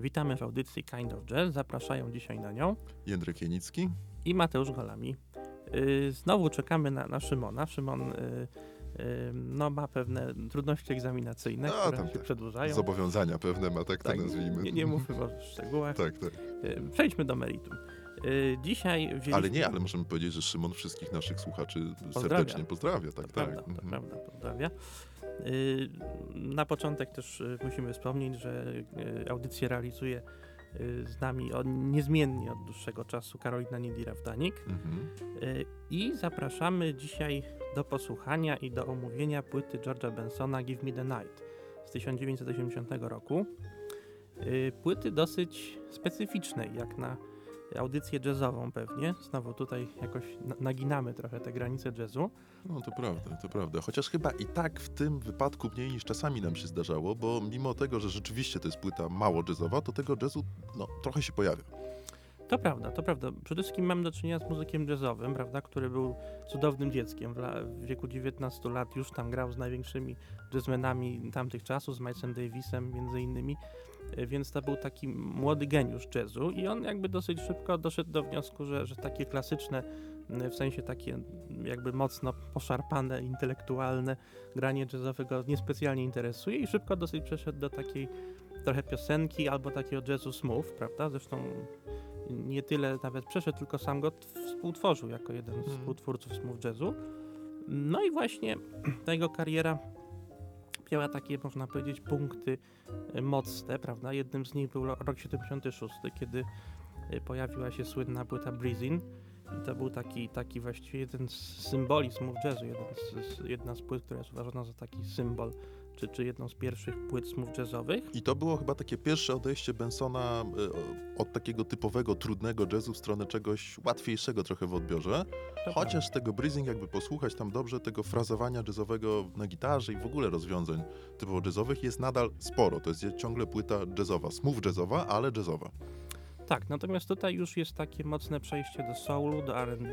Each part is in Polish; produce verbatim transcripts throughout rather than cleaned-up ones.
Witamy w audycji Kind of Jazz. Zapraszają dzisiaj na nią Jędrzyk Jenicki i Mateusz Golami. Yy, znowu czekamy na, na Szymona. Szymon yy, no ma pewne trudności egzaminacyjne, no, które się tak przedłużają. Zobowiązania pewne ma, tak to tak, nazwijmy. Nie, nie mówmy o szczegółach. Tak, tak. Przejdźmy do meritum. Dzisiaj wzięliśmy... Ale nie, ale możemy powiedzieć, że Szymon wszystkich naszych słuchaczy pozdrawia. serdecznie pozdrawia. Tak, to tak. Prawda, mhm. to prawda, pozdrawia. Na początek też musimy wspomnieć, że audycję realizuje z nami niezmiennie od dłuższego czasu Karolina Nidira w Danik. Mhm. I zapraszamy dzisiaj do posłuchania i do omówienia płyty George'a Bensona Give Me The Night z tysiąc dziewięćset osiemdziesiątego roku. Płyty dosyć specyficznej, jak na audycję jazzową pewnie. Znowu tutaj jakoś naginamy trochę te granice jazzu. No to prawda, to prawda. Chociaż chyba i tak w tym wypadku mniej niż czasami nam się zdarzało, bo mimo tego, że rzeczywiście to jest płyta mało jazzowa, to tego jazzu no, trochę się pojawia. To prawda, to prawda. Przede wszystkim mam do czynienia z muzykiem jazzowym, prawda, który był cudownym dzieckiem. W wieku dziewiętnastu lat już tam grał z największymi jazzmenami tamtych czasów, z Milesem Davisem między innymi. Więc to był taki młody geniusz jazzu i on jakby dosyć szybko doszedł do wniosku, że, że takie klasyczne, w sensie takie jakby mocno poszarpane, intelektualne granie jazzowe go niespecjalnie interesuje i szybko dosyć przeszedł do takiej trochę piosenki albo takiego jazzu smooth, prawda? Zresztą nie tyle nawet przeszedł, tylko sam go współtworzył jako jeden z współtwórców smooth jazzu. No i właśnie ta jego kariera miała takie, można powiedzieć, punkty mocne, prawda? Jednym z nich był rok siedemdziesiąty szósty, kiedy pojawiła się słynna płyta Breezin i to był taki, taki właściwie jeden z symboli smooth jazzu, jeden z, jedna z płyt, która jest uważana za taki symbol, czy, czy jedną z pierwszych płyt smooth jazzowych. I to było chyba takie pierwsze odejście Bensona od takiego typowego, trudnego jazzu w stronę czegoś łatwiejszego trochę w odbiorze. To Chociaż prawda. Tego breezing, jakby posłuchać tam dobrze, tego frazowania jazzowego na gitarze i w ogóle rozwiązań typowo jazzowych jest nadal sporo. To jest ciągle płyta jazzowa, smooth jazzowa, ale jazzowa. Tak, natomiast tutaj już jest takie mocne przejście do soulu, do R and B,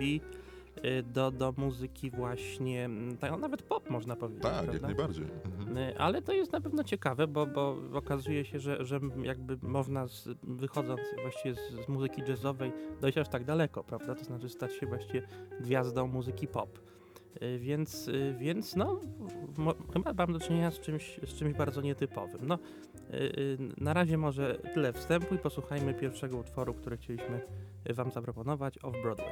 Do, do muzyki właśnie, tak, nawet pop można powiedzieć. Tak, prawda? Jak najbardziej. Mhm. Ale to jest na pewno ciekawe, bo, bo okazuje się, że, że jakby można z, wychodząc właściwie z, z muzyki jazzowej dojść aż tak daleko, prawda? To znaczy stać się właściwie gwiazdą muzyki pop. Więc, więc no, mo, chyba mam do czynienia z czymś, z czymś bardzo nietypowym. No, na razie może tyle wstępu i posłuchajmy pierwszego utworu, który chcieliśmy wam zaproponować, Off Broadway.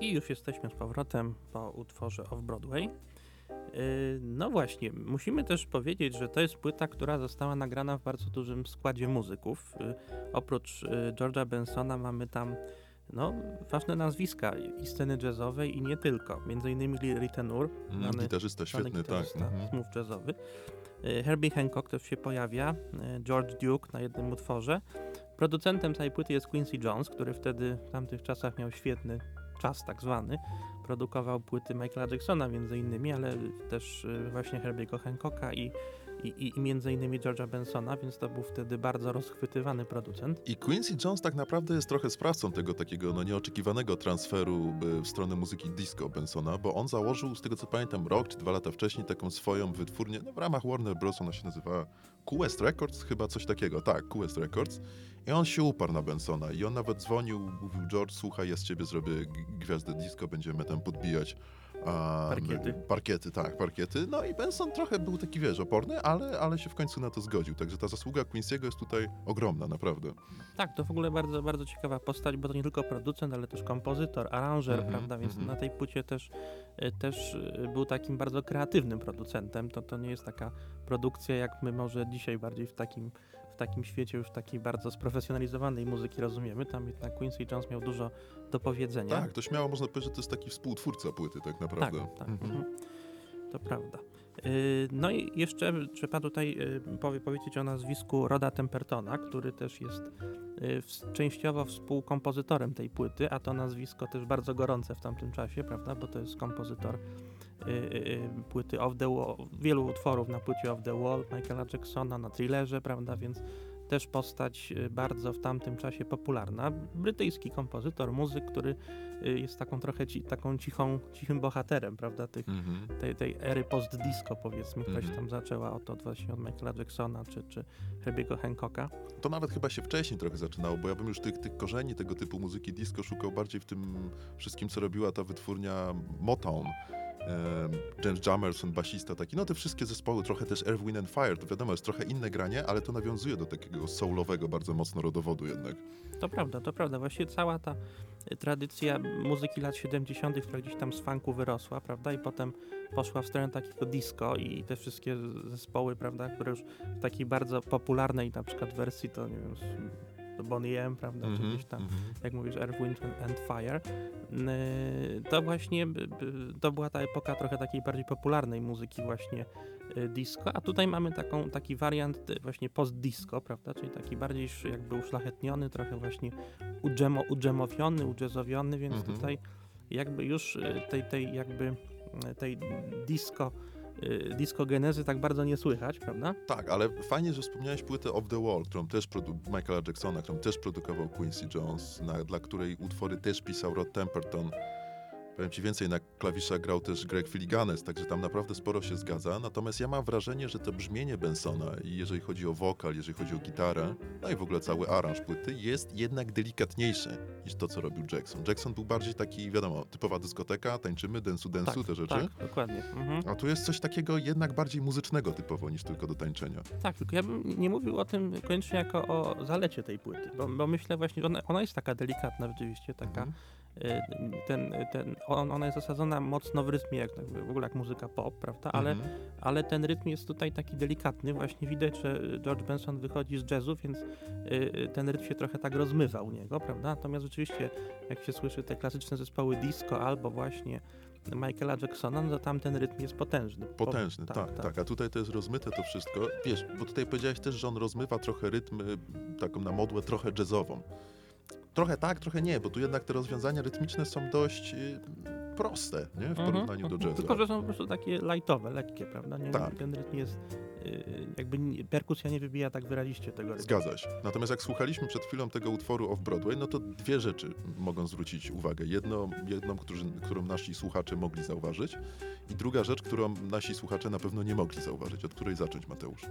I już jesteśmy z powrotem po utworze Off Broadway. No właśnie, musimy też powiedzieć, że to jest płyta, która została nagrana w bardzo dużym składzie muzyków. Oprócz George'a Bensona mamy tam no, ważne nazwiska i sceny jazzowej i nie tylko. Między innymi Rita Nour, mm, gitarzysta świetny, gitarzysta, tak. Smooth jazzowy. Herbie Hancock też się pojawia, George Duke na jednym utworze. Producentem tej płyty jest Quincy Jones, który wtedy w tamtych czasach miał świetny czas tak zwany. Produkował płyty Michaela Jacksona między innymi, ale też właśnie Herbiego Hancocka i, i, i między innymi George'a Bensona, więc to był wtedy bardzo rozchwytywany producent. I Quincy Jones tak naprawdę jest trochę sprawcą tego takiego no, nieoczekiwanego transferu w stronę muzyki disco Bensona, bo on założył, z tego co pamiętam, rok czy dwa lata wcześniej taką swoją wytwórnię, no, w ramach Warner Bros. Ona się nazywała Q S Records, chyba coś takiego, tak, Q S Records. I on się uparł na Bensona i on nawet dzwonił, mówił: George, słuchaj, ja z ciebie zrobię gwiazdę disco, będziemy tam podbijać um, parkiety. parkiety, tak, parkiety. No i Benson trochę był taki, wiesz, oporny, ale, ale się w końcu na to zgodził. Także ta zasługa Quincy'ego jest tutaj ogromna, naprawdę. Tak, to w ogóle bardzo, bardzo ciekawa postać, bo to nie tylko producent, ale też kompozytor, aranżer, mm-hmm, prawda, więc mm-hmm. na tej płycie też, też był takim bardzo kreatywnym producentem. To, to nie jest taka produkcja, jak my może dzisiaj bardziej w takim W takim świecie już takiej bardzo sprofesjonalizowanej muzyki rozumiemy, tam jednak Quincy Jones miał dużo do powiedzenia. Tak, to śmiało można powiedzieć, że to jest taki współtwórca płyty tak naprawdę. Tak, tak. Mhm. To prawda. No i jeszcze trzeba tutaj powiedzieć o nazwisku Roda Tempertona, który też jest częściowo współkompozytorem tej płyty, a to nazwisko też bardzo gorące w tamtym czasie, prawda, bo to jest kompozytor płyty Off The Wall, wielu utworów na płycie Off The Wall, Michaela Jacksona, na Thrillerze, prawda, więc też postać bardzo w tamtym czasie popularna. Brytyjski kompozytor, muzyk, który jest taką trochę ci, taką cichą, cichym bohaterem, prawda, tych, mm-hmm. tej, tej ery post-disco, powiedzmy, która mm-hmm. się tam zaczęła od, od właśnie od Michaela Jacksona czy, czy Herbiego Hancocka. To nawet chyba się wcześniej trochę zaczynało, bo ja bym już tych, tych korzeni tego typu muzyki disco szukał bardziej w tym wszystkim, co robiła ta wytwórnia Motown. James Jamerson, basista taki, no te wszystkie zespoły, trochę też Earth, Wind and Fire, to wiadomo, jest trochę inne granie, ale to nawiązuje do takiego soulowego bardzo mocno rodowodu jednak. To prawda, to prawda, właśnie cała ta tradycja muzyki lat siedemdziesiątych, która gdzieś tam z funku wyrosła, prawda, i potem poszła w stronę takiego disco i te wszystkie zespoły, prawda, które już w takiej bardzo popularnej na przykład wersji, to nie wiem, Boney M, prawda, mm-hmm, czy gdzieś tam, mm-hmm. jak mówisz, Earth, Wind and Fire. To właśnie, to była ta epoka trochę takiej bardziej popularnej muzyki właśnie disco, a tutaj mamy taką, taki wariant właśnie post-disco, prawda, czyli taki bardziej jakby uszlachetniony, trochę właśnie udżemo, udżemowiony, udżezowiony, więc mm-hmm. tutaj jakby już tej, tej jakby tej disco disco genezy tak bardzo nie słychać, prawda? Tak, ale fajnie, że wspomniałeś płytę Off The Wall, którą też produ- Michaela Jacksona, którą też produkował Quincy Jones, na, dla której utwory też pisał Rod Temperton. Powiem ci więcej, na klawiszach grał też Greg Filiganes, także tam naprawdę sporo się zgadza. Natomiast ja mam wrażenie, że to brzmienie Bensona, jeżeli chodzi o wokal, jeżeli chodzi o gitarę, no i w ogóle cały aranż płyty, jest jednak delikatniejsze niż to, co robił Jackson. Jackson był bardziej taki, wiadomo, typowa dyskoteka, tańczymy, dance'u, dance'u, tak, te rzeczy. Tak, dokładnie. Mhm. A tu jest coś takiego jednak bardziej muzycznego typowo niż tylko do tańczenia. Tak, tylko ja bym nie mówił o tym koniecznie jako o zalecie tej płyty, bo, bo myślę właśnie, że ona, ona jest taka delikatna rzeczywiście, taka mhm. Ten, ten, on, ona jest osadzona mocno w rytmie, jak w ogóle jak muzyka pop, prawda, ale, mm-hmm. ale ten rytm jest tutaj taki delikatny, właśnie widać, że George Benson wychodzi z jazzu, więc y, ten rytm się trochę tak rozmywa u niego, prawda, natomiast rzeczywiście jak się słyszy te klasyczne zespoły disco albo właśnie Michaela Jacksona, no to tam ten rytm jest potężny. Potężny, po, tak, tak, tak. A tutaj to jest rozmyte to wszystko, wiesz, bo tutaj powiedziałeś też, że on rozmywa trochę rytm, taką na modłę trochę jazzową. Trochę tak, trochę nie, bo tu jednak te rozwiązania rytmiczne są dość y, proste, nie? W porównaniu mm-hmm. do jazzu. Tylko, że są po prostu takie lightowe, lekkie, prawda? Nie, tak. Ten rytm jest, y, jakby nie, perkusja nie wybija tak wyraziście tego rytmu. Zgadza się. Natomiast jak słuchaliśmy przed chwilą tego utworu Off Broadway, no to dwie rzeczy mogą zwrócić uwagę. Jedną, jedną którzy, którą nasi słuchacze mogli zauważyć i druga rzecz, którą nasi słuchacze na pewno nie mogli zauważyć. Od której zacząć, Mateusz?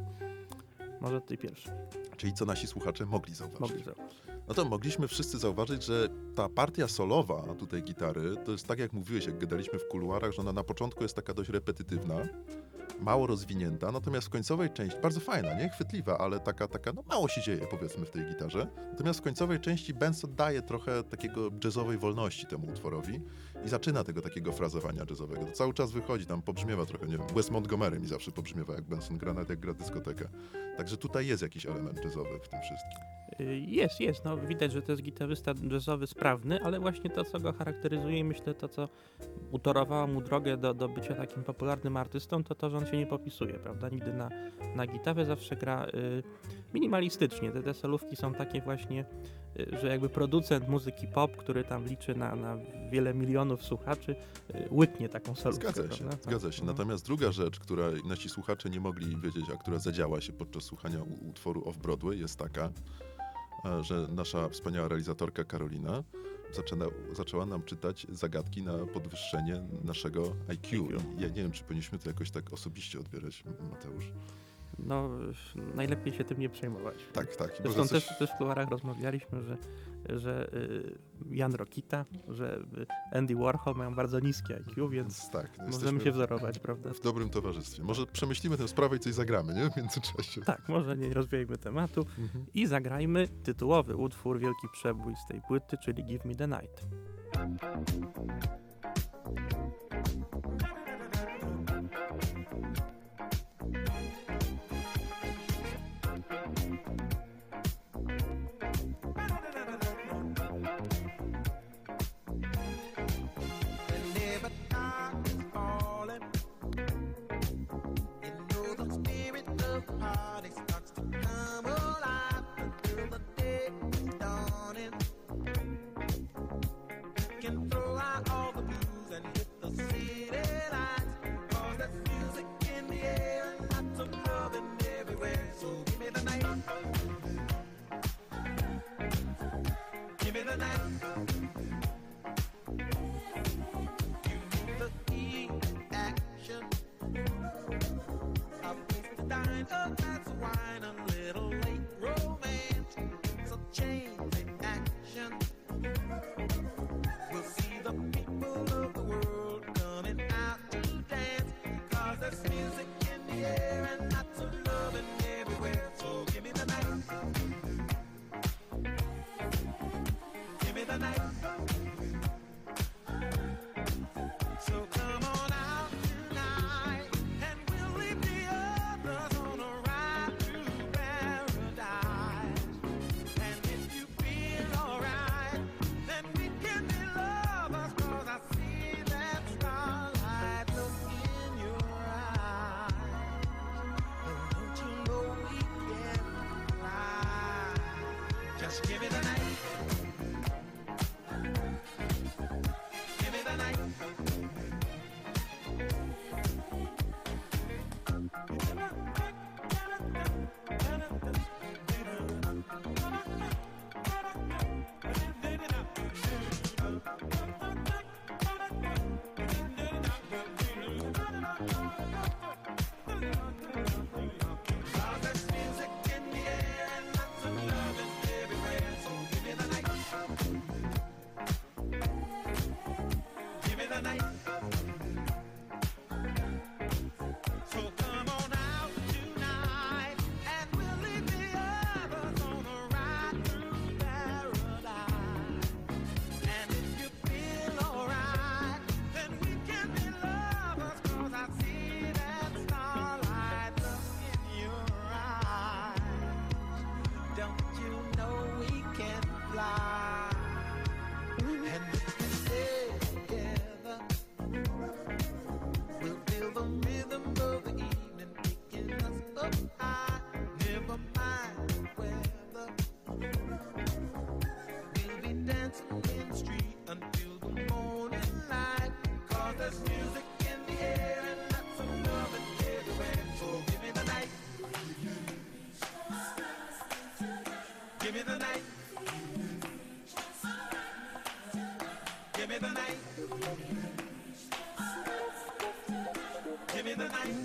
Może ty pierwszy. Czyli co nasi słuchacze mogli zauważyć. Mogli zauważyć. No to mogliśmy wszyscy zauważyć, że ta partia solowa tutaj gitary, to jest tak jak mówiłeś, jak gadaliśmy w kuluarach, że ona na początku jest taka dość repetytywna, mało rozwinięta, natomiast w końcowej części, bardzo fajna, nie? Chwytliwa, ale taka, taka, no mało się dzieje, powiedzmy, w tej gitarze. Natomiast w końcowej części Benson daje trochę takiego jazzowej wolności temu utworowi i zaczyna tego takiego frazowania jazzowego. To cały czas wychodzi, tam pobrzmiewa trochę, nie wiem, Wes Montgomery mi zawsze pobrzmiewa, jak Benson gra, nawet jak gra dyskotekę. Także tutaj jest jakiś element jazzowy w tym wszystkim. Jest, jest. No, widać, że to jest gitarzysta jazzowy sprawny, ale właśnie to, co go charakteryzuje, myślę, to, co utorowało mu drogę do, do bycia takim popularnym artystą, to to, że on się nie popisuje, prawda? Nigdy na, na gitarze zawsze gra y, minimalistycznie. Te, te solówki są takie właśnie, y, że jakby producent muzyki pop, który tam liczy na, na wiele milionów słuchaczy, y, łyknie taką solówkę. Zgadza się, prawda? Zgadza się. Natomiast druga rzecz, która nasi słuchacze nie mogli wiedzieć, a która zadziała się podczas słuchania utworu Off-Broadway, jest taka, że nasza wspaniała realizatorka Karolina zaczyna, zaczęła nam czytać zagadki na podwyższenie naszego I Q. Ja nie wiem, czy powinniśmy to jakoś tak osobiście odbierać, Mateusz. No, najlepiej się tym nie przejmować. Tak, tak. Zresztą coś... też, też w kuluarach rozmawialiśmy, że, że Jan Rokita, że Andy Warhol mają bardzo niskie I Q, więc tak, no możemy się wzorować, prawda? W dobrym towarzystwie. Może przemyślimy tę sprawę i coś zagramy, nie? W międzyczasie. Tak, może nie rozwijmy tematu mhm. i zagrajmy tytułowy utwór, wielki przebój z tej płyty, czyli Give Me The Night. Give me the night.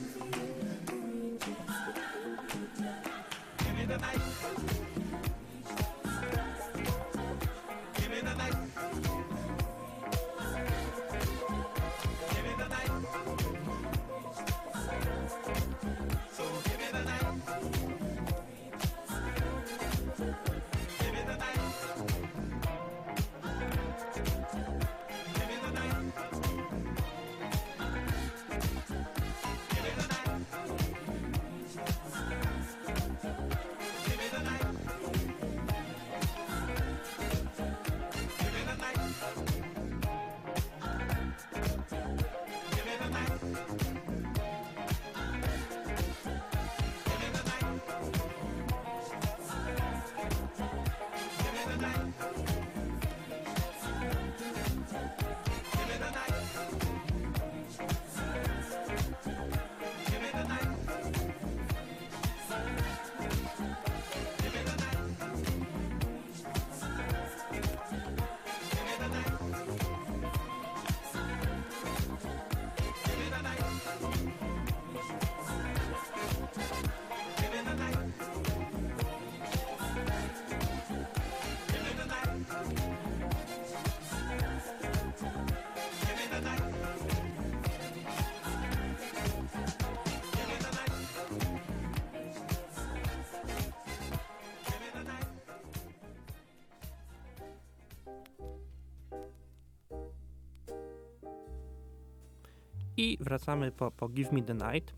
I wracamy po, po Give Me The Night.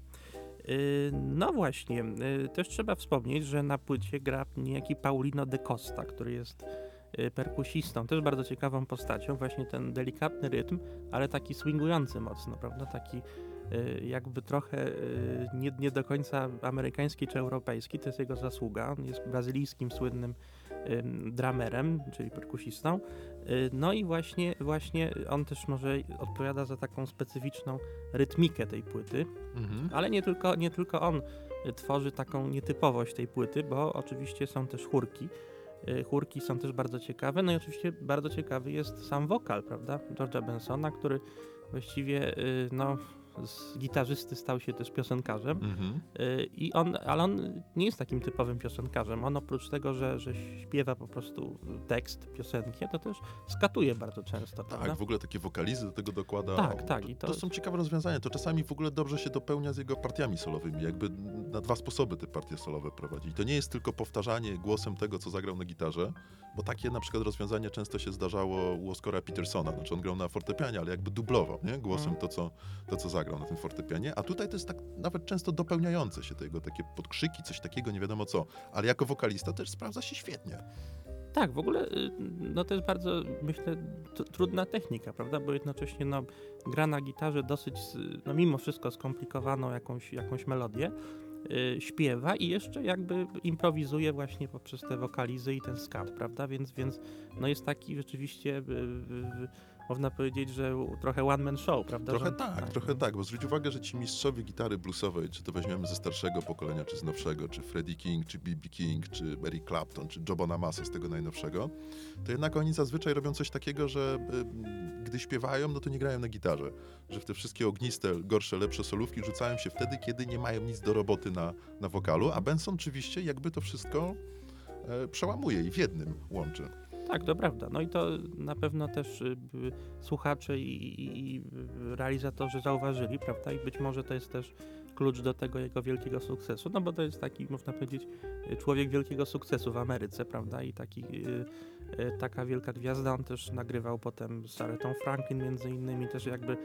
No właśnie, też trzeba wspomnieć, że na płycie gra niejaki Paulinho de Costa, który jest perkusistą, też bardzo ciekawą postacią, właśnie ten delikatny rytm, ale taki swingujący mocno, prawda, taki jakby trochę nie, nie do końca amerykański czy europejski, to jest jego zasługa, on jest brazylijskim słynnym dramerem, czyli perkusistą, no i właśnie, właśnie on też może odpowiada za taką specyficzną rytmikę tej płyty, mhm. ale nie tylko, nie tylko on tworzy taką nietypowość tej płyty, bo oczywiście są też chórki, chórki są też bardzo ciekawe, no i oczywiście bardzo ciekawy jest sam wokal, prawda, George'a Bensona, który właściwie, no, z gitarzysty stał się też piosenkarzem, mm-hmm. I on, ale on nie jest takim typowym piosenkarzem. On oprócz tego, że, że śpiewa po prostu tekst piosenki, to też skatuje bardzo często. Tak, prawda? W ogóle takie wokalizy do tego dokłada. Tak, o, tak. I to, to są ciekawe rozwiązania. To czasami w ogóle dobrze się dopełnia z jego partiami solowymi. Jakby na dwa sposoby te partie solowe prowadzi. To nie jest tylko powtarzanie głosem tego, co zagrał na gitarze, bo takie na przykład rozwiązanie często się zdarzało u Oscara Petersona. Znaczy on grał na fortepianie, ale jakby dublował, nie? Głosem mm. to, co, to, co zagrał. grał na tym fortepianie, a tutaj to jest tak nawet często dopełniające się tego, takie podkrzyki, coś takiego, nie wiadomo co, ale jako wokalista też sprawdza się świetnie. Tak, w ogóle no to jest bardzo, myślę, t- trudna technika, prawda, bo jednocześnie no, gra na gitarze dosyć, no mimo wszystko skomplikowaną jakąś, jakąś melodię, yy, śpiewa i jeszcze jakby improwizuje właśnie poprzez te wokalizy i ten skat, prawda, więc, więc no jest taki rzeczywiście... Yy, yy, Można powiedzieć, że trochę one man show, prawda? Trochę że... tak, tak, trochę tak, bo zwróć uwagę, że ci mistrzowie gitary bluesowej, czy to weźmiemy ze starszego pokolenia, czy z nowszego, czy Freddie King, czy B B King, czy Eric Clapton, czy Joe Bonamassa z tego najnowszego, to jednak oni zazwyczaj robią coś takiego, że y, gdy śpiewają, no to nie grają na gitarze, że w te wszystkie ogniste, gorsze, lepsze solówki rzucają się wtedy, kiedy nie mają nic do roboty na, na wokalu, a Benson oczywiście jakby to wszystko y, przełamuje i w jednym łączy. Tak, to prawda. No i to na pewno też y, słuchacze i, i, i realizatorzy zauważyli, prawda? I być może to jest też klucz do tego jego wielkiego sukcesu, no bo to jest taki, można powiedzieć, człowiek wielkiego sukcesu w Ameryce, prawda? I taki, y, y, taka wielka gwiazda. On też nagrywał potem z Aretą Franklin między innymi, też jakby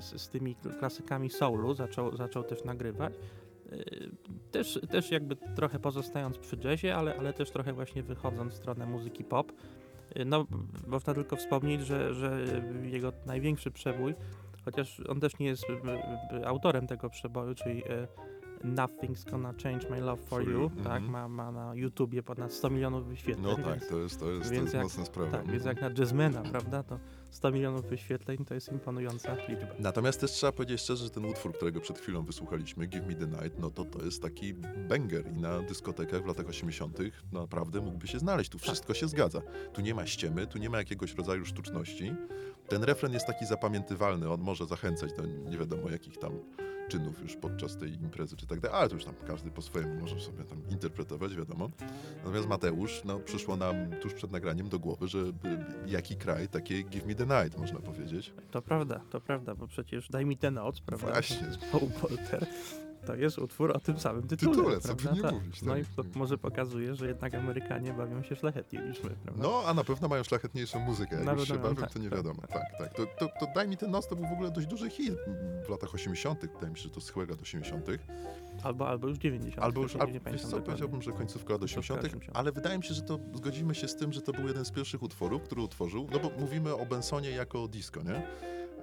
z, z tymi klasykami soulu zaczął, zaczął też nagrywać. Też, też jakby trochę pozostając przy jazzie, ale, ale też trochę właśnie wychodząc w stronę muzyki pop. No, można tylko wspomnieć, że, że jego największy przebój, chociaż on też nie jest autorem tego przeboju, czyli Nothing's Gonna Change My Love For You, mm-hmm. tak, ma, ma na YouTubie ponad sto milionów wyświetleń. No tak, więc, to jest, to jest, to jest jak, mocna sprawa. Tak, więc jak na jazzmana, prawda, to sto milionów wyświetleń to jest imponująca liczba. Natomiast też trzeba powiedzieć szczerze, że ten utwór, którego przed chwilą wysłuchaliśmy, Give Me The Night, no to to jest taki banger i na dyskotekach w latach osiemdziesiątych naprawdę mógłby się znaleźć. Tu wszystko się zgadza. Tu nie ma ściemy, tu nie ma jakiegoś rodzaju sztuczności. Ten refren jest taki zapamiętywalny, on może zachęcać do nie wiadomo jakich tam czynów już podczas tej imprezy czy tak dalej, ale to już tam każdy po swojemu może sobie tam interpretować, wiadomo. Natomiast Mateusz, no przyszło nam tuż przed nagraniem do głowy, że jaki kraj, takie Give Me The Night, można powiedzieć. To prawda, to prawda, bo przecież Daj mi tę noc, prawda? Właśnie. Paul Polter to jest utwór o tym samym tytule. Tytule, co by nie tak. mówić. Tak. No i to może pokazuje, że jednak Amerykanie bawią się szlachetniej niż my, prawda? No, a na pewno mają szlachetniejszą muzykę. Jak już się bawią, tak, to nie wiadomo. Tak, tak. tak. To, to, to Daj mi tę noc to był w ogóle dość duży hit w latach osiemdziesiątych. Wydaje mi się, że to z chyłego do osiemdziesiątych. Albo, albo już dziewięćdziesiątych. Albo już, al, wiesz co, powiedziałbym, że końcówka do osiemdziesiątych. Ale wydaje mi się, że to zgodzimy się z tym, że to był jeden z pierwszych utworów, który utworzył, no bo mówimy o Bensonie jako disco, nie?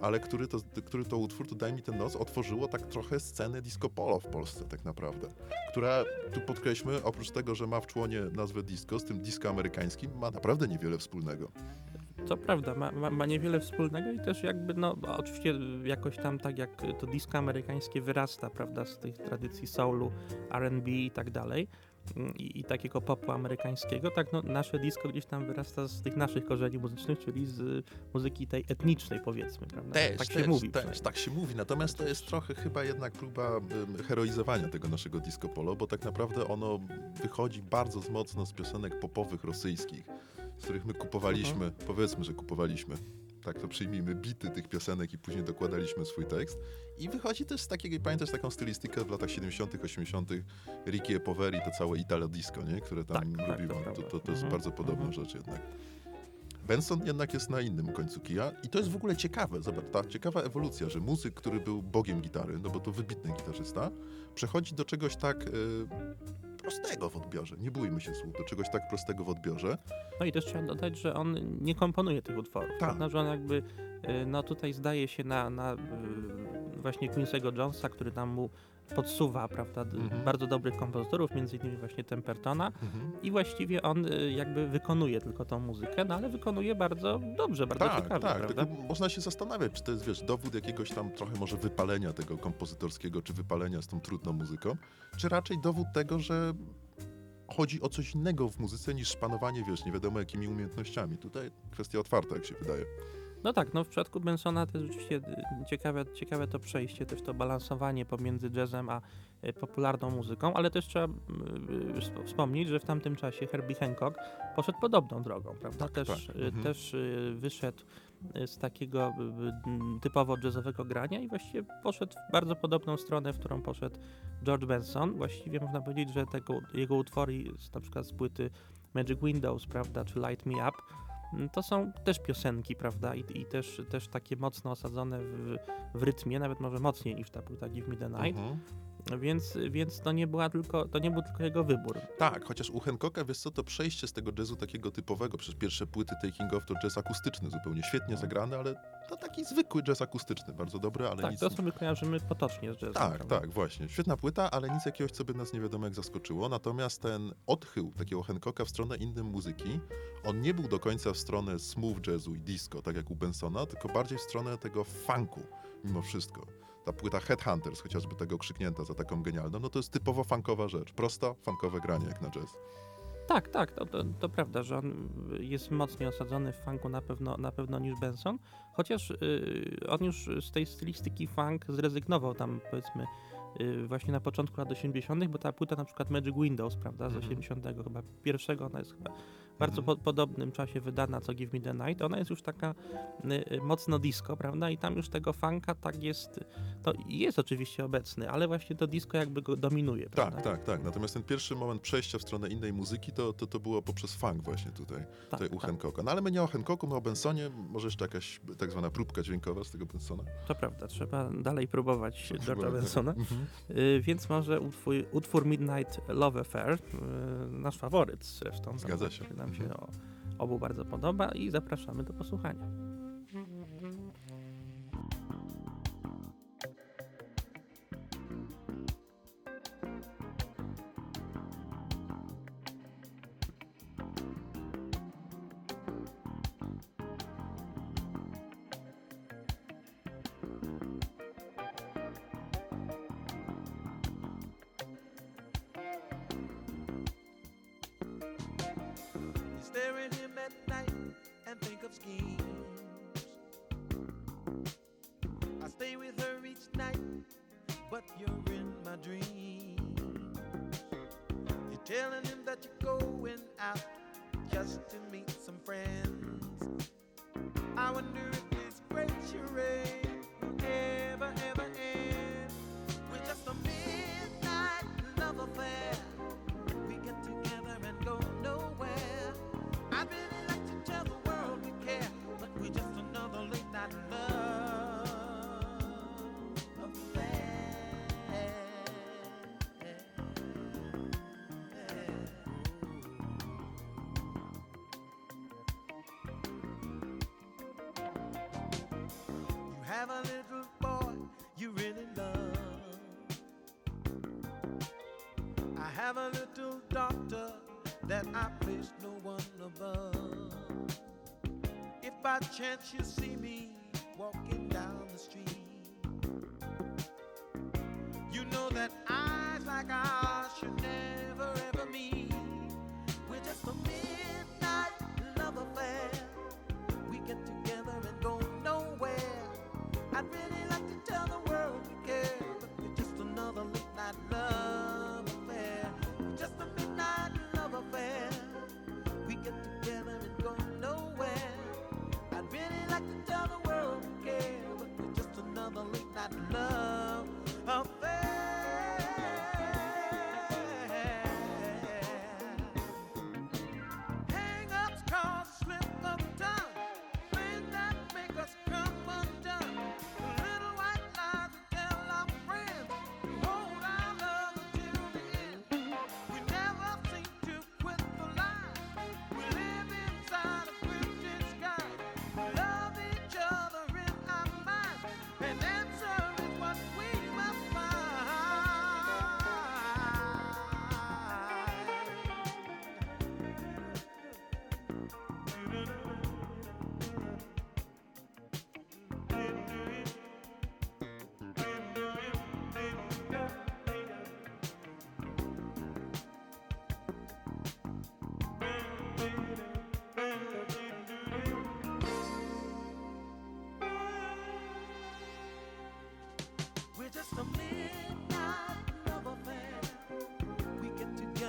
Ale który to, który to utwór, to Daj mi tę noc, otworzyło tak trochę scenę disco polo w Polsce tak naprawdę, która, tu podkreślmy, oprócz tego, że ma w członie nazwę disco, z tym disco amerykańskim ma naprawdę niewiele wspólnego. To prawda, ma, ma, ma niewiele wspólnego i też jakby, no oczywiście jakoś tam tak jak to disco amerykańskie wyrasta, prawda, z tych tradycji soulu, R and B i tak dalej. I, i takiego popu amerykańskiego, tak no nasze disco gdzieś tam wyrasta z tych naszych korzeni muzycznych, czyli z muzyki tej etnicznej powiedzmy, prawda? Też, tak też, się mówi, też, tak się mówi, natomiast to jest trochę chyba jednak próba heroizowania tego naszego disco polo, bo tak naprawdę ono wychodzi bardzo mocno z piosenek popowych rosyjskich, z których my kupowaliśmy, mhm. powiedzmy, że kupowaliśmy. Tak, to przyjmijmy bity tych piosenek i później dokładaliśmy swój tekst. I wychodzi też z takiego, pamiętasz taką stylistykę w latach siedemdziesiątych, osiemdziesiątych, Ricky e Poveri, to całe Italo Disco, nie? Które tam tak, lubiło. Tak, to to, to jest mm-hmm. bardzo podobna mm-hmm. rzecz jednak. Benson jednak jest na innym końcu kija i to jest w ogóle ciekawe, zobacz, ta ciekawa ewolucja, że muzyk, który był bogiem gitary, no bo to wybitny gitarzysta, przechodzi do czegoś tak y, prostego w odbiorze, nie bójmy się słów, do czegoś tak prostego w odbiorze. No i też trzeba dodać, że on nie komponuje tych utworów, tak, no, że on jakby, y, no tutaj zdaje się na, na y, właśnie Quincy'ego Jonesa, który tam mu podsuwa, prawda, mm-hmm. bardzo dobrych kompozytorów, między innymi właśnie Tempertona mm-hmm. i właściwie on jakby wykonuje tylko tą muzykę, no ale wykonuje bardzo dobrze, bardzo tak, ciekawie, tak, prawda? Tylko można się zastanawiać, czy to jest, wiesz, dowód jakiegoś tam trochę może wypalenia tego kompozytorskiego, czy wypalenia z tą trudną muzyką, czy raczej dowód tego, że chodzi o coś innego w muzyce niż szpanowanie, wiesz, nie wiadomo jakimi umiejętnościami. Tutaj kwestia otwarta, jak się wydaje. No tak, no w przypadku Bensona to jest rzeczywiście ciekawe, ciekawe to przejście, też to balansowanie pomiędzy jazzem a popularną muzyką, ale też trzeba wspomnieć, że w tamtym czasie Herbie Hancock poszedł podobną drogą, prawda? Tak, też, tak. też mhm. wyszedł z takiego typowo jazzowego grania i właściwie poszedł w bardzo podobną stronę, w którą poszedł George Benson. Właściwie można powiedzieć, że tego, jego utwory, na przykład z płyty Magic Windows, prawda, czy Light Me Up, to są też piosenki, prawda, i, i też, też takie mocno osadzone w, w rytmie, nawet może mocniej niż ta płyta Give Me The Night, uh-huh. więc, więc to, nie była tylko, to nie był tylko jego wybór. Tak, chociaż u Hancocka, wiesz co, to przejście z tego jazzu takiego typowego, przez pierwsze płyty Taking Off to jazz akustyczny, zupełnie świetnie zagrany, ale to taki zwykły jazz akustyczny, bardzo dobry, ale tak, nic... Tak, to sobie kojarzymy potocznie z jazzem. Tak, prawda? Tak, właśnie. Świetna płyta, ale nic jakiegoś, co by nas nie wiadomo jak zaskoczyło, natomiast ten odchył takiego Hancocka w stronę innej muzyki, on nie był do końca w stronę smooth jazzu i disco, tak jak u Bensona, tylko bardziej w stronę tego funku, mimo wszystko. Ta płyta Headhunters, chociażby tego krzyknięta za taką genialną, no to jest typowo funkowa rzecz. Prosta, funkowe granie jak na jazz. Tak, tak, to, to, to prawda, że on jest mocniej osadzony w funku na pewno, na pewno niż Benson, chociaż yy, on już z tej stylistyki funk zrezygnował tam, powiedzmy, yy, właśnie na początku lat osiemdziesiątych, bo ta płyta na przykład Magic Windows, prawda, z mm-hmm. osiemdziesiątego chyba pierwszego, ona jest chyba bardzo po- podobnym czasie wydana co Give Me The Night, ona jest już taka y, mocno disco, prawda, i tam już tego funka tak jest, to jest oczywiście obecny, ale właśnie to disco jakby go dominuje, prawda? Tak, tak, tak, natomiast ten pierwszy moment przejścia w stronę innej muzyki to, to, to było poprzez funk właśnie tutaj, tak, tutaj u tak. Hancocka. No ale my nie o Hancocku, my o Bensonie, może jeszcze jakaś tak zwana próbka dźwiękowa z tego Bensona? To prawda, trzeba dalej próbować George'a Bensona, y, więc może utwór, utwór Midnight Love Affair, y, nasz faworyt zresztą. Zgadza się. Nam się obu bardzo podoba i zapraszamy do posłuchania. Stare at him at night and think of schemes. I stay with her each night, but you're in my dreams. You're telling him that you're going out just to meet some friends. I wonder if this great charade will ever, ever end. We're just a midnight love affair. We get together and go nowhere. I really like to tell the world we care, but we're just another late night love affair. You have a little boy you really love. I have a little doctor that I place no one above. If by chance you see me walking down the street, you know that eyes like ours should never ever meet. We're just a midnight love affair. We get together and go nowhere. I'd really like to tell the world we care, but we're just another late night love affair. We're just a midnight we get together and go nowhere. I'd really like to tell the world we care, but we're just another late night love affair.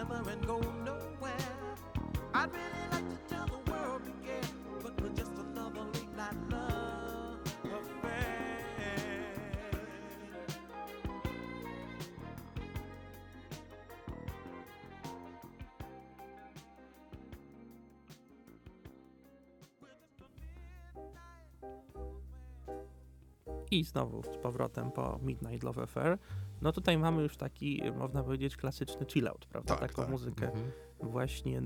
together and go nowhere. I'd really like to tell the world again, but we're just another late night love affair. I znowu z powrotem po Midnight Love Affair. No tutaj mamy już taki, można powiedzieć, klasyczny chillout, prawda? Tak, Taką tak. muzykę mhm. właśnie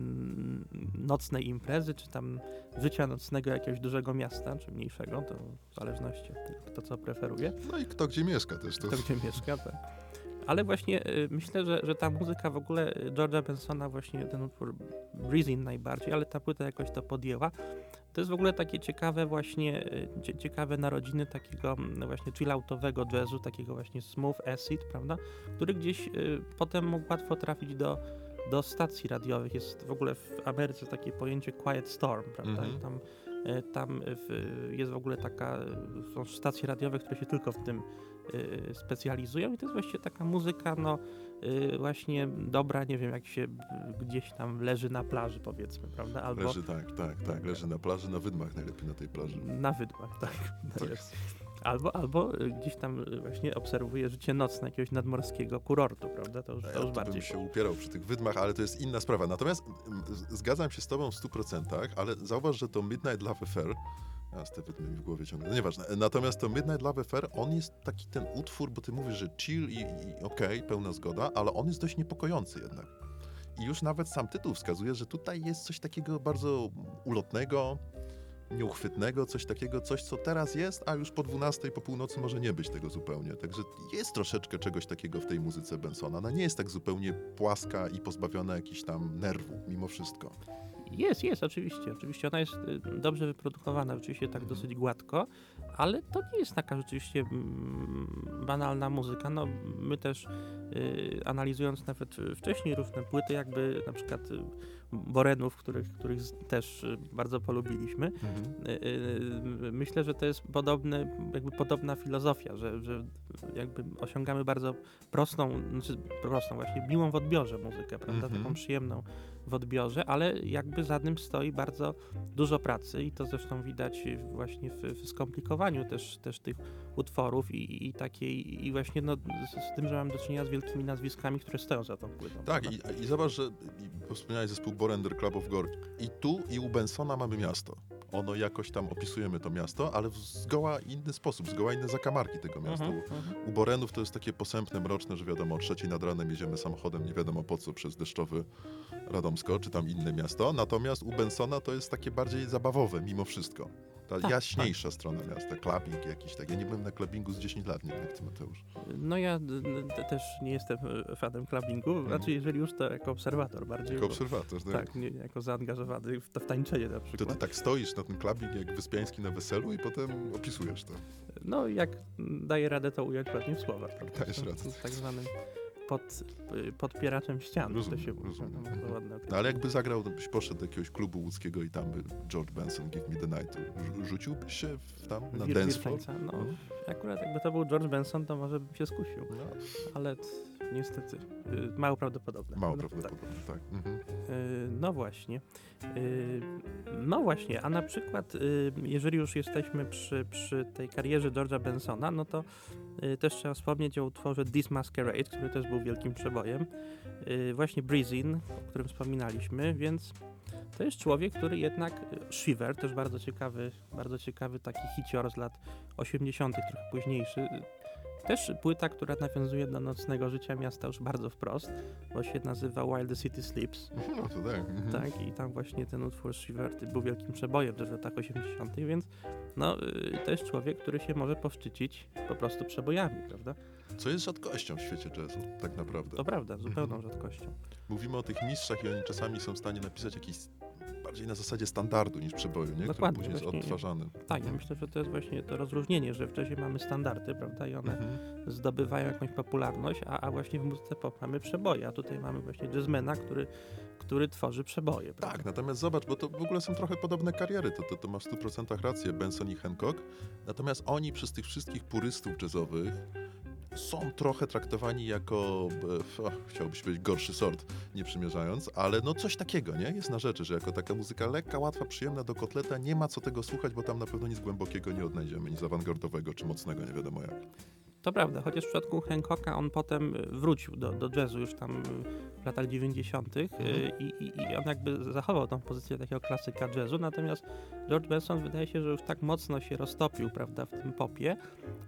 nocnej imprezy, czy tam życia nocnego jakiegoś dużego miasta, czy mniejszego, to w zależności od tego, co preferuje. No i kto gdzie mieszka też. To... Kto gdzie mieszka, tak. Ale właśnie y, myślę, że, że ta muzyka w ogóle George'a Bensona, właśnie ten utwór Breezin najbardziej, ale ta płyta jakoś to podjęła. To jest w ogóle takie ciekawe właśnie, cie, ciekawe narodziny takiego właśnie chilloutowego jazzu, takiego właśnie smooth acid, prawda, który gdzieś y, potem mógł łatwo trafić do, do stacji radiowych. Jest w ogóle w Ameryce takie pojęcie quiet storm, prawda, mm-hmm. tam, y, tam w, jest w ogóle taka, są stacje radiowe, które się tylko w tym y, specjalizują i to jest właściwie taka muzyka, no, Yy, właśnie dobra, nie wiem, jak się gdzieś tam leży na plaży, powiedzmy, prawda? Albo... Leży, tak, tak, tak, leży na plaży, na wydmach najlepiej na tej plaży. Na wydmach, tak. tak. Albo, albo gdzieś tam właśnie obserwuje życie nocne jakiegoś nadmorskiego kurortu, prawda? To już, to ja już to bardziej... bym się upierał przy tych wydmach, ale to jest inna sprawa. Natomiast zgadzam się z tobą w stu procentach, ale zauważ, że to Midnight Love Affair, a z te wydmy mi w głowie ciągle, no nieważne. Natomiast to Midnight Love Affair, on jest taki ten utwór, bo ty mówisz, że chill i, i okej, okay, pełna zgoda, ale on jest dość niepokojący jednak. I już nawet sam tytuł wskazuje, że tutaj jest coś takiego bardzo ulotnego, nieuchwytnego, coś takiego, coś co teraz jest, a już po dwunastej po północy może nie być tego zupełnie. Także jest troszeczkę czegoś takiego w tej muzyce Bensona. Ona nie jest tak zupełnie płaska i pozbawiona jakichś tam nerwu mimo wszystko. Jest, jest, oczywiście. Oczywiście ona jest dobrze wyprodukowana, rzeczywiście tak dosyć gładko, ale to nie jest taka rzeczywiście banalna muzyka. No, my też yy, analizując nawet wcześniej różne płyty, jakby na przykład Borenów, których, których też bardzo polubiliśmy, mhm. yy, myślę, że to jest podobne, jakby podobna filozofia, że, że jakby osiągamy bardzo prostą, znaczy prostą właśnie, miłą w odbiorze muzykę, prawda, mhm. taką przyjemną w odbiorze, ale jakby za nim stoi bardzo dużo pracy i to zresztą widać właśnie w, w skomplikowaniu też, też tych utworów i, i takiej, i właśnie no, z, z tym, że mam do czynienia z wielkimi nazwiskami, które stoją za tą płytą. Tak, i, i zobacz, że wspomniałeś zespół Borender Club of Gore. I tu i u Bensona mamy miasto. Ono jakoś tam opisujemy to miasto, ale w zgoła inny sposób, zgoła inne zakamarki tego miasta. Uh-huh. U Borenów to jest takie posępne, mroczne, że wiadomo, o trzeciej nad ranem jedziemy samochodem, nie wiadomo po co, przez deszczowy Radomsko, czy tam inne miasto. Natomiast u Bensona to jest takie bardziej zabawowe mimo wszystko. Ta tak, jaśniejsza tak. strona miasta, clubbing jakiś tak. Ja nie byłem na clubbingu z dziesięć lat, nie wiem, jak ty, Mateusz. No ja d- też nie jestem fanem clubbingu, hmm. znaczy jeżeli już to jako obserwator bardziej. Jako bo, obserwator, tak. Tak, nie, jako zaangażowany w, to, w tańczenie na przykład. To ty tak stoisz na ten clubbing jak Wyspiański na weselu i potem opisujesz to. No jak daję radę to ująć ładnie w słowach. Dajesz radę. Z, z tak zwanym pod, podpieraczem ścian. Rozumiem, to się rozumiem. No, to ładne no, ale jakby zagrał, byś poszedł do jakiegoś klubu łódzkiego i tam by George Benson, Give Me The Night, rzuciłbyś się w tam na Wir, dance floor? No, mm. akurat jakby to był George Benson, to może bym się skusił. No. Ale t, niestety mało prawdopodobne. Mało no, prawdopodobne, tak. tak. Mhm. Yy, no właśnie. Yy, no właśnie, a na przykład yy, jeżeli już jesteśmy przy, przy tej karierze George'a Bensona, no to yy, też trzeba wspomnieć o utworze This Masquerade, który też był wielkim przebojem. Yy, właśnie Breezin, o którym wspominaliśmy, więc to jest człowiek, który jednak Shiver, też bardzo ciekawy, bardzo ciekawy taki hicior z lat osiemdziesiątych, trochę późniejszy. Też płyta, która nawiązuje do nocnego życia miasta już bardzo wprost, bo się nazywa While the City Sleeps. No to tak. Mhm. Tak, i tam właśnie ten utwór Shiver był wielkim przebojem w latach osiemdziesiątych, więc no, to jest człowiek, który się może powszczycić po prostu przebojami, prawda? Co jest rzadkością w świecie jazzu, tak naprawdę. To prawda, zupełną mhm. rzadkością. Mówimy o tych mistrzach i oni czasami są w stanie napisać jakiś bardziej na zasadzie standardu niż przeboju, nie? Który później jest odtwarzany. Tak, ja myślę, że to jest właśnie to rozróżnienie, że wcześniej mamy standardy, prawda, i one mhm. zdobywają jakąś popularność, a, a właśnie w muzyce pop mamy przeboje, a tutaj mamy właśnie jazzmana, który, który tworzy przeboje. Prawda? Tak, natomiast zobacz, bo to w ogóle są trochę podobne kariery, to, to, to ma w stu procentach rację Benson i Hancock, natomiast oni przez tych wszystkich purystów jazzowych są trochę traktowani jako, o, chciałbym powiedzieć gorszy sort, nie przymierzając, ale no coś takiego, nie? Jest na rzeczy, że jako taka muzyka lekka, łatwa, przyjemna do kotleta, nie ma co tego słuchać, bo tam na pewno nic głębokiego nie odnajdziemy, nic awangardowego czy mocnego, nie wiadomo jak. To prawda, chociaż w przypadku Hancocka on potem wrócił do, do jazzu już tam w latach dziewięćdziesiątych i, i, i on jakby zachował tą pozycję takiego klasyka jazzu, natomiast George Benson wydaje się, że już tak mocno się roztopił, prawda, w tym popie,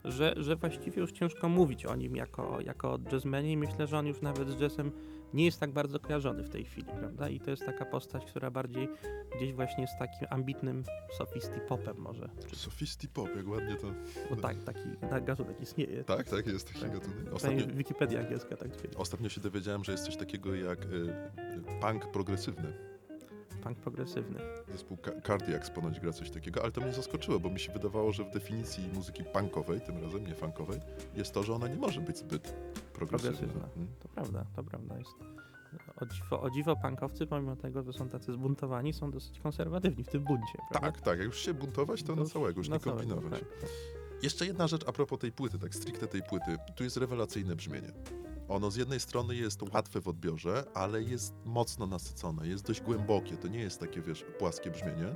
że, że właściwie już ciężko mówić o nim jako, jako jazzmenie i myślę, że on już nawet z jazzem nie jest tak bardzo kojarzony w tej chwili, prawda? I to jest taka postać, która bardziej gdzieś właśnie jest takim ambitnym sofistipopem może. Sofistipop, jak ładnie to... No tak, taki gatunek istnieje. Tak, tak, jest taki tak, gatunek. Ostatnio... Wikipedia angielska tak twierdzi. Ostatnio się dowiedziałem, że jest coś takiego jak y, punk progresywny. Punk progresywny. Zespół Cardiacs ponoć gra coś takiego, ale to mnie zaskoczyło, bo mi się wydawało, że w definicji muzyki punkowej, tym razem nie funkowej, jest to, że ona nie może być zbyt progresywna. progresywna. Hmm? To prawda, to prawda jest. O dziwo, o dziwo punkowcy, pomimo tego, że są tacy zbuntowani, są dosyć konserwatywni w tym buncie. Prawda? Tak, tak. Jak już się buntować, to, to na całego, już na nie całego, kombinować. Tak, tak. Jeszcze jedna rzecz a propos tej płyty, tak stricte tej płyty. Tu jest rewelacyjne brzmienie. Ono z jednej strony jest łatwe w odbiorze, ale jest mocno nasycone, jest dość głębokie, to nie jest takie, wiesz, płaskie brzmienie.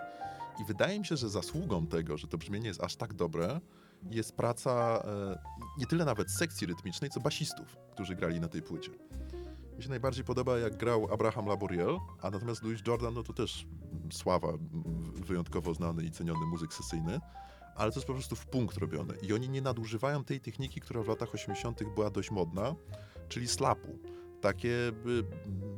I wydaje mi się, że zasługą tego, że to brzmienie jest aż tak dobre, jest praca e, nie tyle nawet sekcji rytmicznej, co basistów, którzy grali na tej płycie. Mi się najbardziej podoba, jak grał Abraham Laboriel, a natomiast Louis Jordan, no to też sława, wyjątkowo znany i ceniony muzyk sesyjny. Ale to jest po prostu w punkt robione. I oni nie nadużywają tej techniki, która w latach osiemdziesiątych była dość modna, czyli slapu. Takie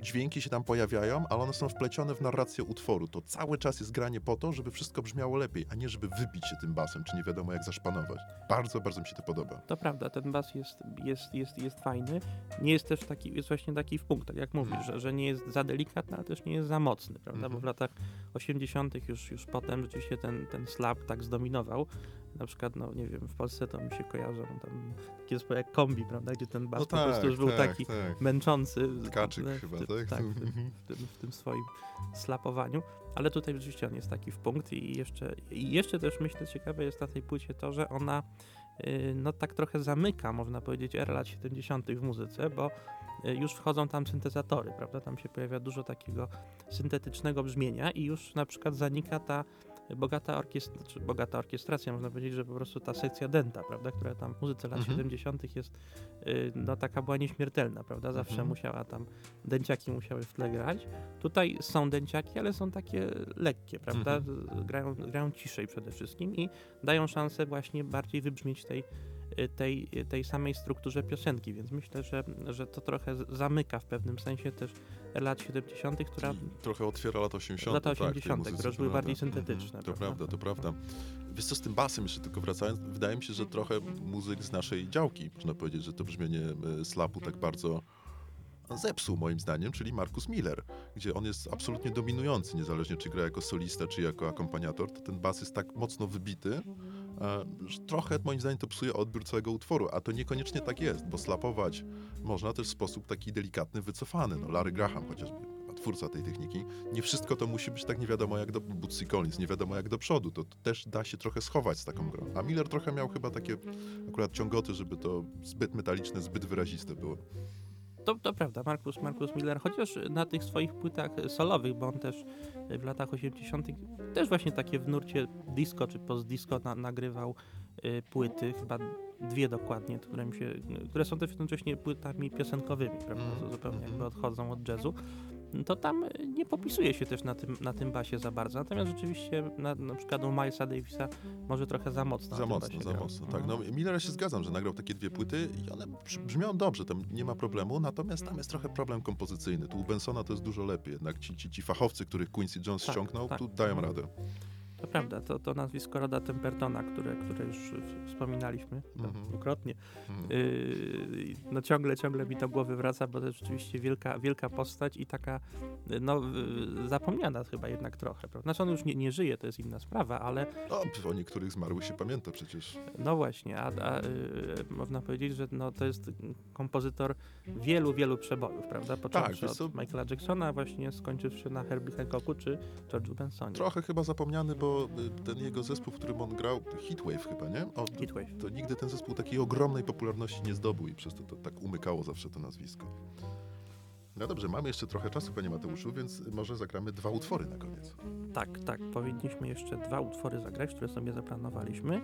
dźwięki się tam pojawiają, ale one są wplecione w narrację utworu. To cały czas jest granie po to, żeby wszystko brzmiało lepiej, a nie żeby wybić się tym basem, czy nie wiadomo jak zaszpanować. Bardzo, bardzo mi się to podoba. To prawda, ten bas jest, jest, jest, jest fajny. Nie jest też taki, jest właśnie taki w punkt, tak jak mówisz, mm. że, że nie jest za delikatny, ale też nie jest za mocny, prawda? Mm-hmm. Bo w latach osiemdziesiątych już, już potem rzeczywiście ten, ten slap tak zdominował. Na przykład, no nie wiem, w Polsce to mi się kojarzą tam takie zespoły jak Kombi, prawda, gdzie ten bas no po tak, prostu już tak, był taki tak. męczący. Tkaczyk w, chyba, w, tak? Tak, w, w, tym, w tym swoim slapowaniu. Ale tutaj rzeczywiście on jest taki w punkt i jeszcze, i jeszcze też myślę, ciekawe jest na tej płycie to, że ona yy, no tak trochę zamyka, można powiedzieć, erę lat siedemdziesiątych w muzyce, bo już wchodzą tam syntezatory, prawda, tam się pojawia dużo takiego syntetycznego brzmienia i już na przykład zanika ta Bogata, orkiestra, czy bogata orkiestracja, można powiedzieć, że po prostu ta sekcja dęta, prawda, która tam w muzyce lat mm-hmm. siedemdziesiątych jest, yy, no taka była nieśmiertelna, prawda, zawsze mm-hmm. musiała tam, dęciaki musiały w tle grać. Tutaj są dęciaki, ale są takie lekkie, prawda, mm-hmm. grają, grają ciszej przede wszystkim i dają szansę właśnie bardziej wybrzmieć tej Tej, tej samej strukturze piosenki, więc myślę, że, że to trochę zamyka w pewnym sensie też lat siedemdziesiątych, która... I trochę otwiera lata osiemdziesiąte. Lata osiemdziesiąte, tak, które były bardziej syntetyczne. Mm, to prawda, to prawda. Wiesz co, z tym basem jeszcze tylko wracając, wydaje mi się, że trochę muzyk z naszej działki, można powiedzieć, że to brzmienie slapu tak bardzo zepsuł moim zdaniem, czyli Marcus Miller, gdzie on jest absolutnie dominujący, niezależnie czy gra jako solista, czy jako akompaniator, to ten bas jest tak mocno wybity, że trochę moim zdaniem to psuje odbiór całego utworu, a to niekoniecznie tak jest, bo slapować można też w sposób taki delikatny, wycofany. No Larry Graham chociażby, twórca tej techniki, nie wszystko to musi być tak nie wiadomo jak do Bootsy Collins, nie wiadomo jak do przodu, to też da się trochę schować z taką grą. A Miller trochę miał chyba takie akurat ciągoty, żeby to zbyt metaliczne, zbyt wyraziste było. To, to prawda, Marcus, Marcus Miller, chociaż na tych swoich płytach solowych, bo on też w latach osiemdziesiątych też właśnie takie w nurcie disco czy post-disco na, nagrywał y, płyty, chyba dwie dokładnie, które, mi się, które są też jednocześnie płytami piosenkowymi, prawda, mm. zupełnie jakby odchodzą od jazzu. To tam nie popisuje się też na tym, na tym basie za bardzo. Natomiast rzeczywiście na, na przykład u Milesa Davisa może trochę za mocno. Za mocno, za mocno, tak. No, Millera się zgadzam, że nagrał takie dwie płyty i one brzmią dobrze, tam nie ma problemu, natomiast tam jest trochę problem kompozycyjny. Tu u Bensona to jest dużo lepiej, jednak ci, ci, ci fachowcy, których Quincy Jones tak, ściągnął, tak. tu dają radę. To prawda, to, to nazwisko Roda Tempertona, które, które już wspominaliśmy dwukrotnie, mm-hmm. yy, no ciągle, ciągle mi to głowy wraca, bo to jest rzeczywiście wielka, wielka postać i taka no, zapomniana chyba jednak trochę, prawda? Znaczy on już nie, nie żyje, to jest inna sprawa, ale... No, o niektórych zmarłych się pamięta przecież. No właśnie, a, a yy, można powiedzieć, że no, to jest kompozytor wielu, wielu przebojów, prawda? Począwszy tak, od to... Michaela Jacksona właśnie, skończywszy na Herbie Hancocku czy George'u Bensonie. Trochę chyba zapomniany, bo jego, ten jego zespół, w którym on grał, Heatwave chyba, nie? O, Heatwave. To nigdy ten zespół takiej ogromnej popularności nie zdobył i przez to, to tak umykało zawsze to nazwisko. No dobrze, mamy jeszcze trochę czasu, panie Mateuszu, więc może zagramy dwa utwory na koniec. Tak, tak, powinniśmy jeszcze dwa utwory zagrać, które sobie zaplanowaliśmy,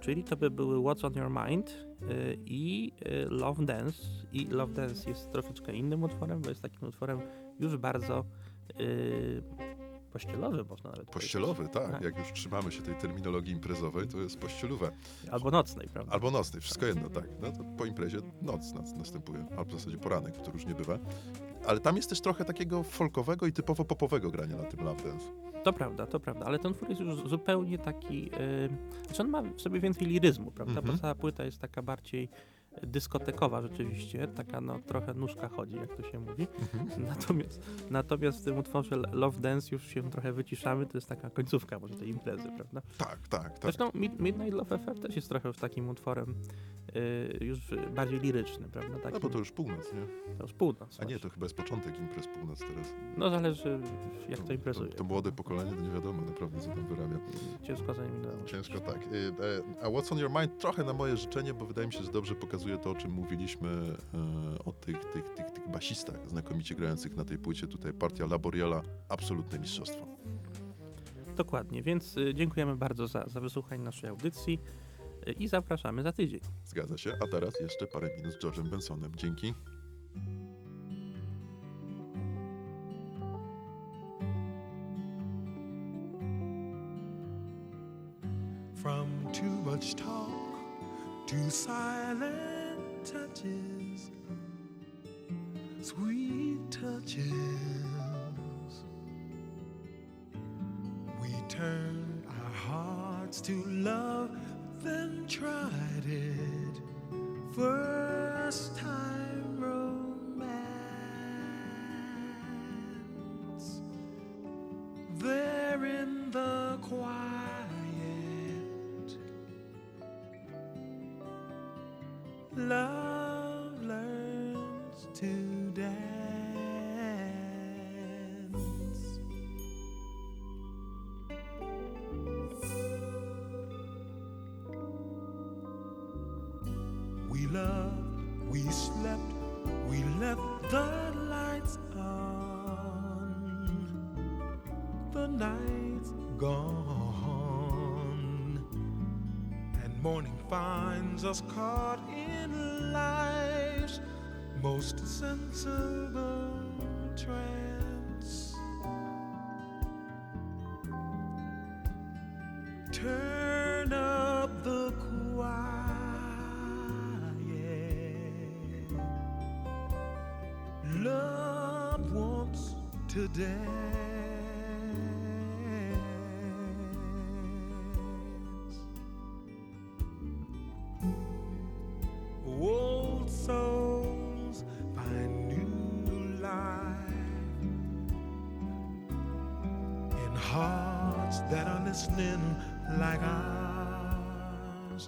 czyli to by były What's On Your Mind yy, i Love Dance. I Love Dance jest troszeczkę innym utworem, bo jest takim utworem już bardzo yy, pościelowy, można nawet pościelowy, powiedzieć. Tak, tak. Jak już trzymamy się tej terminologii imprezowej, to jest pościelówka. Albo nocnej, prawda? Albo nocnej, wszystko jedno, tak. No to po imprezie noc, noc następuje, albo w zasadzie poranek, to różnie bywa. Ale tam jest też trochę takiego folkowego i typowo popowego grania na tym Love Dance. To prawda, to prawda, ale ten utwór jest już zupełnie taki... Yy, znaczy on ma w sobie więcej liryzmu, prawda? Mm-hmm. Bo cała płyta jest taka bardziej dyskotekowa rzeczywiście, taka no trochę nóżka chodzi, jak to się mówi. Mm-hmm. Natomiast, natomiast w tym utworze Love Dance już się trochę wyciszamy, to jest taka końcówka może tej imprezy, prawda? Tak, tak, tak. Zresztą Mid- Midnight Love Affair też jest trochę już takim utworem yy, już bardziej lirycznym, prawda? Takim, no bo to już północ, nie? To już północ. A nie, to chyba jest początek imprez północ teraz. No zależy jak to, to imprezuje. To, to młode pokolenie, to nie wiadomo naprawdę, co tam wyrabia. Ciężko za nimi nadać. Ciężko, tak. A What's On Your Mind trochę na moje życzenie, bo wydaje mi się, że dobrze pokazuje to, o czym mówiliśmy e, o tych, tych, tych, tych basistach znakomicie grających na tej płycie. Tutaj partia Laboriela, absolutne mistrzostwo. Dokładnie, więc dziękujemy bardzo za, za wysłuchanie naszej audycji i zapraszamy za tydzień. Zgadza się, a teraz jeszcze parę minut z George'em Bensonem. Dzięki. From too much talk to silent touches, sweet touches. We turned our hearts to love, then tried it. First time romance. There in the quiet. Love learns to dance. We loved, we slept, we left the lights on. The night's gone, and morning finds us caught in life's most sensible trance. Turn up the quiet. Love wants to dance. Like ours,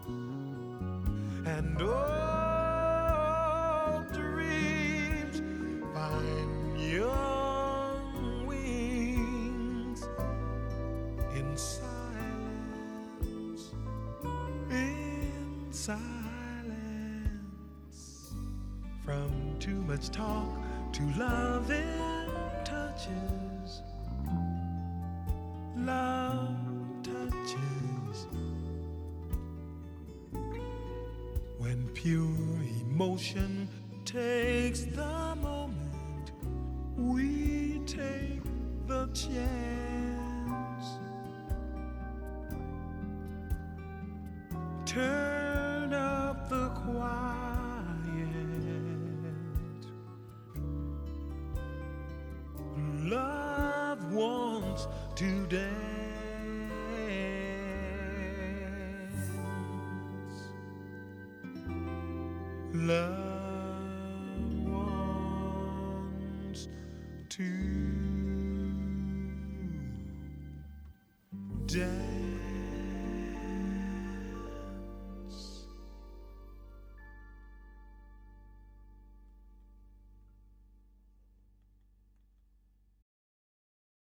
and all dreams find young wings in silence, in silence. From too much talk to love and touches, love touches. When pure emotion takes the moment, we take the chance. Turn up the quiet. Love wants to dance. Love wants to die.